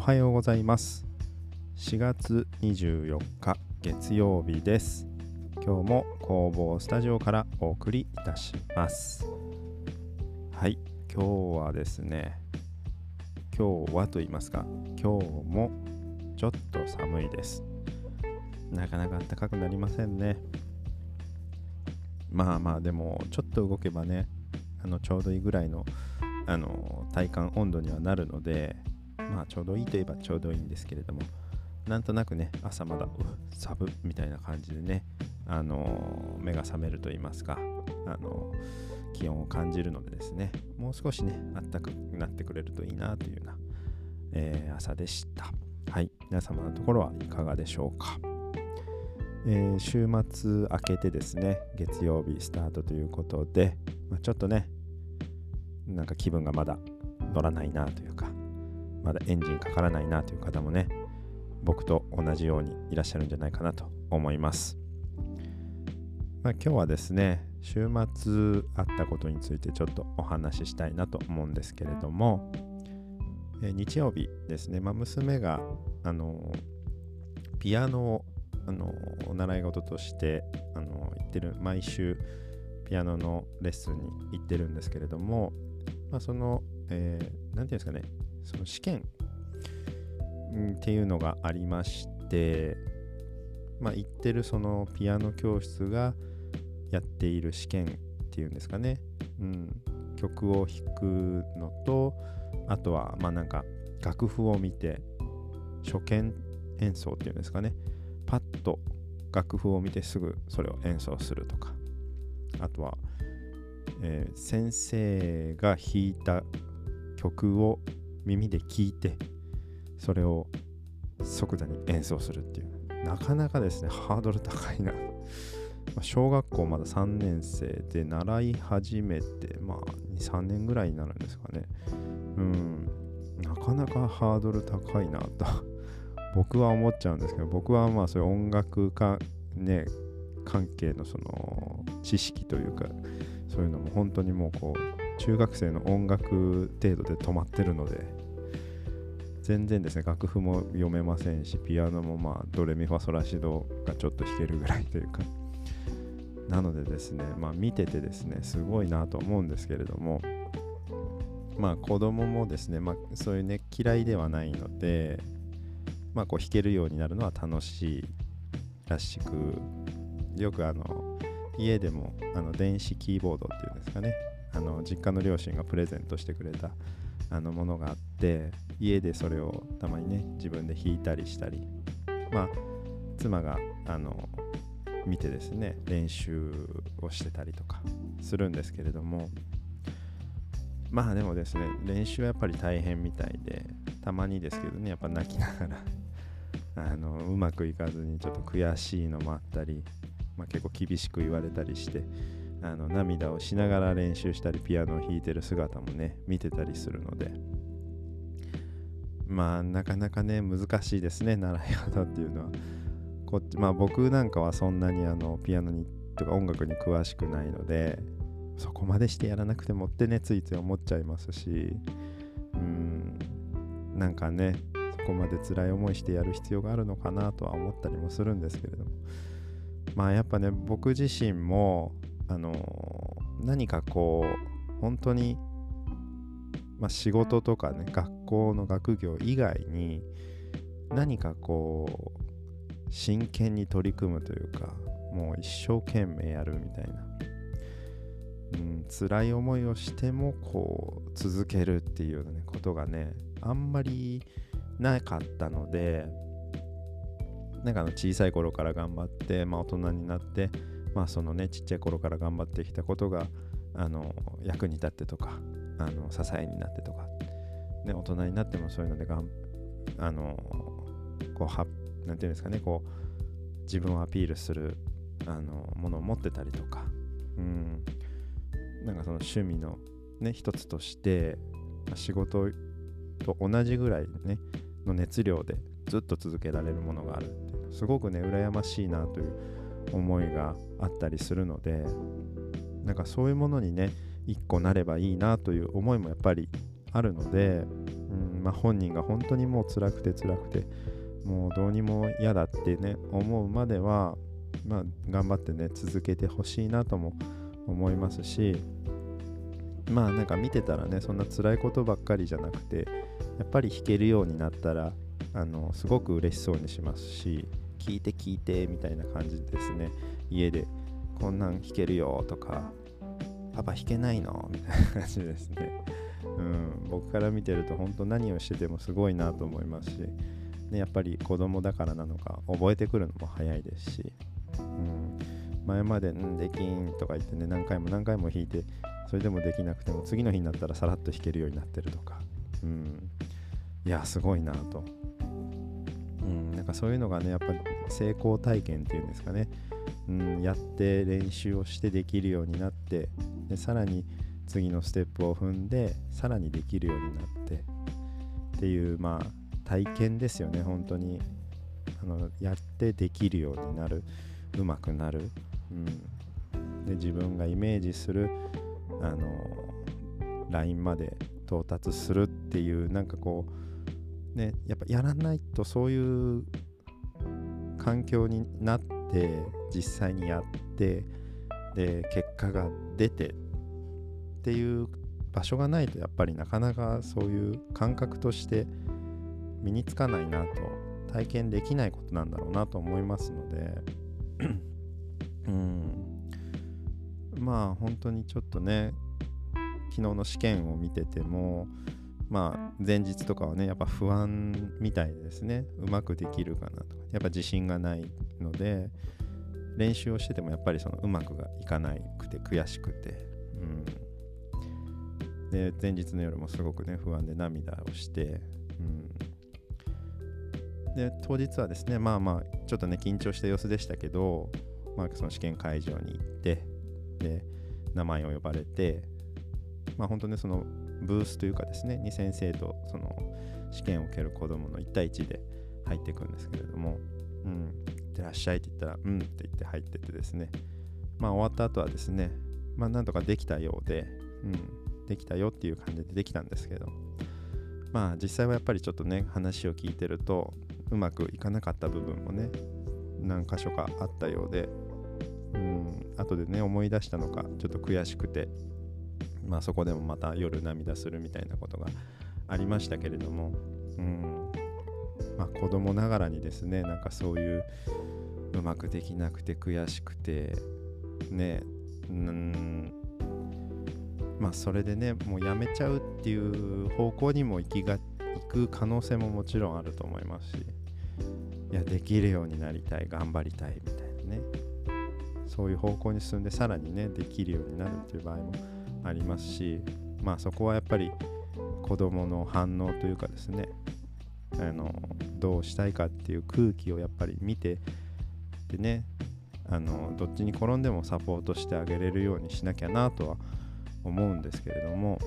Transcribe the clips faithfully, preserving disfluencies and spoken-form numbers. おはようございます。しがつにじゅうよっか月曜日です。今日も工房スタジオからお送りいたします。はい、今日はですね今日はと言いますか今日もちょっと寒いです。なかなか暖かくなりませんね。まあまあでもちょっと動けばねあのちょうどいいぐらいのあの体感温度にはなるので、まあちょうどいいといえばちょうどいいんですけれども、なんとなくね朝まだう寒みたいな感じでねあの目が覚めるといいますかあの気温を感じるのでですね、もう少しね暖かくなってくれるといいなというような、えー、朝でした。はい、皆様のところはいかがでしょうか。えー、週末明けてですね月曜日スタートということで、まあ、ちょっとねなんか気分がまだ乗らないなというかまだエンジンかからないなという方もね僕と同じようにいらっしゃるんじゃないかなと思います。まあ、今日はですね週末あったことについてちょっとお話ししたいなと思うんですけれども、えー、日曜日ですね、まあ、娘があのピアノをあのお習い事としてあの行ってる毎週ピアノのレッスンに行ってるんですけれども、まあ、その、えー、なんていうんですかねその試験っていうのがありまして、まあ、行ってるそのピアノ教室がやっている試験っていうんですかね、うん、曲を弾くのとあとはまあなんか楽譜を見て初見演奏っていうんですかねパッと楽譜を見てすぐそれを演奏するとか、あとは、えー、先生が弾いた曲を耳で聴いてそれを即座に演奏するっていうなかなかですねハードル高いな。小学校まださんねんせいで習い始めてまあにさんねんぐらいになるんですかね。うんなかなかハードル高いなと僕は思っちゃうんですけど、僕はまあそういう音楽かね関係のその知識というかそういうのも本当にもうこう中学生の音楽程度で止まってるので全然ですね楽譜も読めませんしピアノもまあドレミファソラシドがちょっと弾けるぐらいというかなのでですね、まあ見ててですねすごいなと思うんですけれども、まあ子供もですねまあそういうね嫌いではないのでまあ、こう弾けるようになるのは楽しいらしく、よくあの家でもあの電子キーボードっていうんですかねあの実家の両親がプレゼントしてくれたあのものがあって家でそれをたまにね自分で弾いたりしたり、まあ妻があの見てですね練習をしてたりとかするんですけれども、まあでもですね練習はやっぱり大変みたいでたまにですけどねやっぱ泣きながらあのうまくいかずにちょっと悔しいのもあったり、まあ、結構厳しく言われたりしてあの涙をしながら練習したりピアノを弾いてる姿もね見てたりするので、まあなかなかね難しいですね習い方っていうのは。こっちまあ僕なんかはそんなにあのピアノにとか音楽に詳しくないのでそこまでしてやらなくてもってねついつい思っちゃいますし、うんなんかねそこまで辛い思いしてやる必要があるのかなとは思ったりもするんですけれども、まあやっぱね僕自身もあの何かこう本当に、まあ、仕事とかね学校の学業以外に何かこう真剣に取り組むというかもう一生懸命やるみたいな、うん、辛い思いをしてもこう続けるっていうねことがねあんまりなかったので、なんかあの小さい頃から頑張って、まあ、大人になって、まあ、そのねちっちゃい頃から頑張ってきたことがあの役に立ってとかあの支えになってとか、ね、大人になってもそういうのでがんあのこうはなんていうんですかねこう自分をアピールするあのものを持ってたりとか、うんなんかその趣味の、ね、一つとして仕事と同じぐらい、ね、の熱量でずっと続けられるものがあるっていうのすごくね羨ましいなという思いがあったりするので、なんかそういうものにね一個なればいいなという思いもやっぱりあるので、うんんまあ、本人が本当にもう辛くて辛くてもうどうにも嫌だってね思うまでは、まあ、頑張ってね続けてほしいなとも思いますし、まあなんか見てたらねそんな辛いことばっかりじゃなくてやっぱり弾けるようになったらあのすごく嬉しそうにしますし、聞いて聞いてみたいな感じですね。家でこんなん弾けるよとかパパ弾けないのみたいな感じですね。うん、僕から見てると本当何をしててもすごいなと思いますし、ね、やっぱり子供だからなのか覚えてくるのも早いですし、うん、前までんできんとか言ってね何回も何回も弾いてそれでもできなくても次の日になったらさらっと弾けるようになってるとか、うん、いやすごいなと、うん、なんかそういうのがねやっぱり成功体験っていうんですかね、うん、やって練習をしてできるようになってでさらに次のステップを踏んでさらにできるようになってっていう、まあ、体験ですよね。本当にあのやってできるようになる、うまくなる、うん、で自分がイメージするあのラインまで到達するっていうなんかこうねやっぱやらないとそういう環境になって実際にやってで結果が出てっていう場所がないとやっぱりなかなかそういう感覚として身につかないなと体験できないことなんだろうなと思いますのでうんまあ本当にちょっとね昨日の試験を見ててもまあ前日とかはねやっぱ不安みたいですね。うまくできるかなとかやっぱ自信がないので練習をしててもやっぱりそのうまくがいかなくて悔しくて、うんで前日の夜もすごくね不安で涙をして、うん、で当日はですねまあまあちょっとね緊張した様子でしたけど、まあ、その試験会場に行ってで名前を呼ばれてまあ本当ねそのブースというかですねに先生とその試験を受ける子どものいちたいいちで入っていくんですけれども、うん、いってらっしゃいって言ったらうんって言って入ってってですねまあ終わった後はですねまあなんとかできたようでうんできたよっていう感じでできたんですけどまあ実際はやっぱりちょっとね話を聞いてるとうまくいかなかった部分もね何箇所かあったようでうん後でね思い出したのかちょっと悔しくてまあそこでもまた夜涙するみたいなことがありましたけれどもうんまあ子供ながらにですねなんかそういううまくできなくて悔しくてねうんまあ、それでねもうやめちゃうっていう方向にも行きが行く可能性ももちろんあると思いますしいやできるようになりたい頑張りたいみたいなねそういう方向に進んでさらにねできるようになるっていう場合もありますしまあそこはやっぱり子どもの反応というかですねあのどうしたいかっていう空気をやっぱり見てでねあのどっちに転んでもサポートしてあげれるようにしなきゃなとは思うんですけれども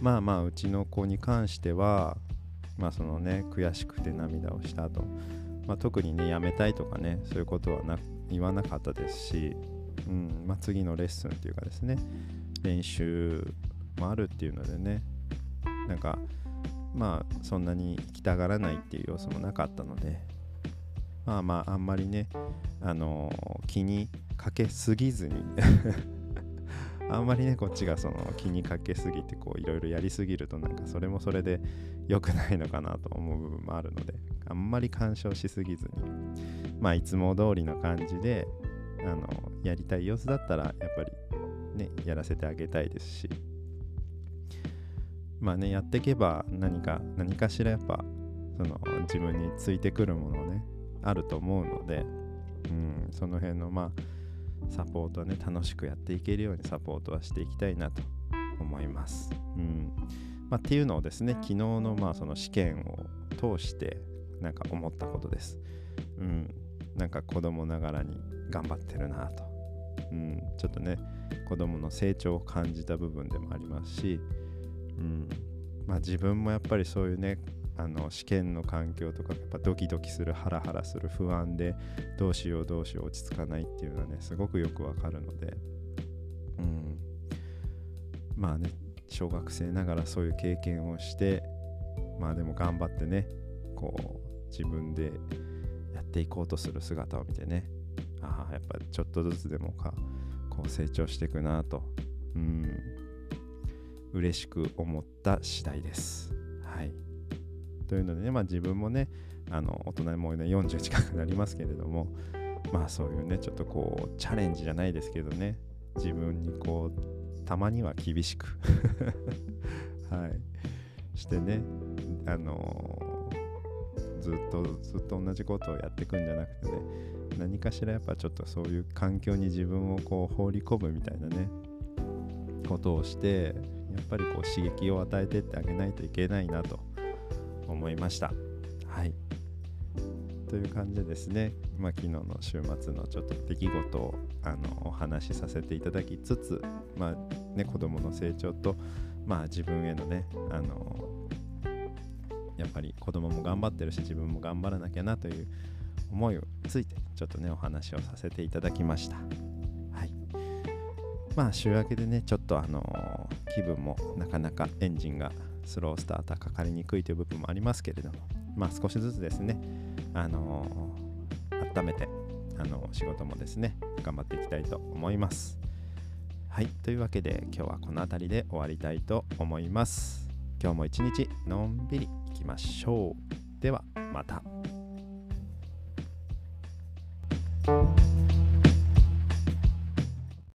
まあまあうちの子に関してはまあそのね悔しくて涙をした後、まあ、特にねやめたいとかねそういうことはな言わなかったですし、うんまあ、次のレッスンというかですね練習もあるっていうのでねなんかまあそんなに行きたがらないっていう様子もなかったのでまあまああんまりねあの気にかけすぎずにあんまりねこっちがその気にかけすぎてこういろいろやりすぎるとなんかそれもそれで良くないのかなと思う部分もあるのであんまり干渉しすぎずにまあいつも通りの感じであのやりたい様子だったらやっぱりねやらせてあげたいですしまあねやっていけば何か何かしらやっぱその自分についてくるものねあると思うのでうんその辺のまあサポートはね楽しくやっていけるようにサポートはしていきたいなと思います、うんまあ、っていうのをですね昨日のまあその試験を通してなんか思ったことです、うん、なんか子供ながらに頑張ってるなと、うん、ちょっとね子供の成長を感じた部分でもありますし、うんまあ、自分もやっぱりそういうねあの試験の環境とかやっぱドキドキするハラハラする不安でどうしようどうしよう落ち着かないっていうのはねすごくよくわかるのでうんまあね小学生ながらそういう経験をしてまあでも頑張ってね、こう自分でやっていこうとする姿を見てね、ああやっぱちょっとずつでもかこう成長していくなと、うん、嬉しく思った次第です。はい。というのでね、まあ自分もね、あの大人もねよんじゅう近くなりますけれども、まあそういうねちょっとこうチャレンジじゃないですけどね、自分にこうたまには厳しくはいしてね、あのー、ずっとずっと同じことをやっていくんじゃなくてね、何かしらやっぱちょっとそういう環境に自分をこう放り込むみたいなねことをして、やっぱりこう刺激を与えてってあげないといけないなと思いました。はい、という感じでですね、まあ、昨日の週末のちょっと出来事をあのお話しさせていただきつつ、まあね、子どもの成長と、まあ、自分へのね、あのやっぱり子どもも頑張ってるし自分も頑張らなきゃなという思いをついてちょっとねお話をさせていただきました。はい、まあ週明けでねちょっとあの気分もなかなかエンジンがスロースターターかかりにくいという部分もありますけれども、まあ少しずつですね、あのー、温めて、あのー、仕事もですね頑張っていきたいと思います。はい、というわけで今日はこの辺りで終わりたいと思います。今日も一日のんびりいきましょう。ではまた。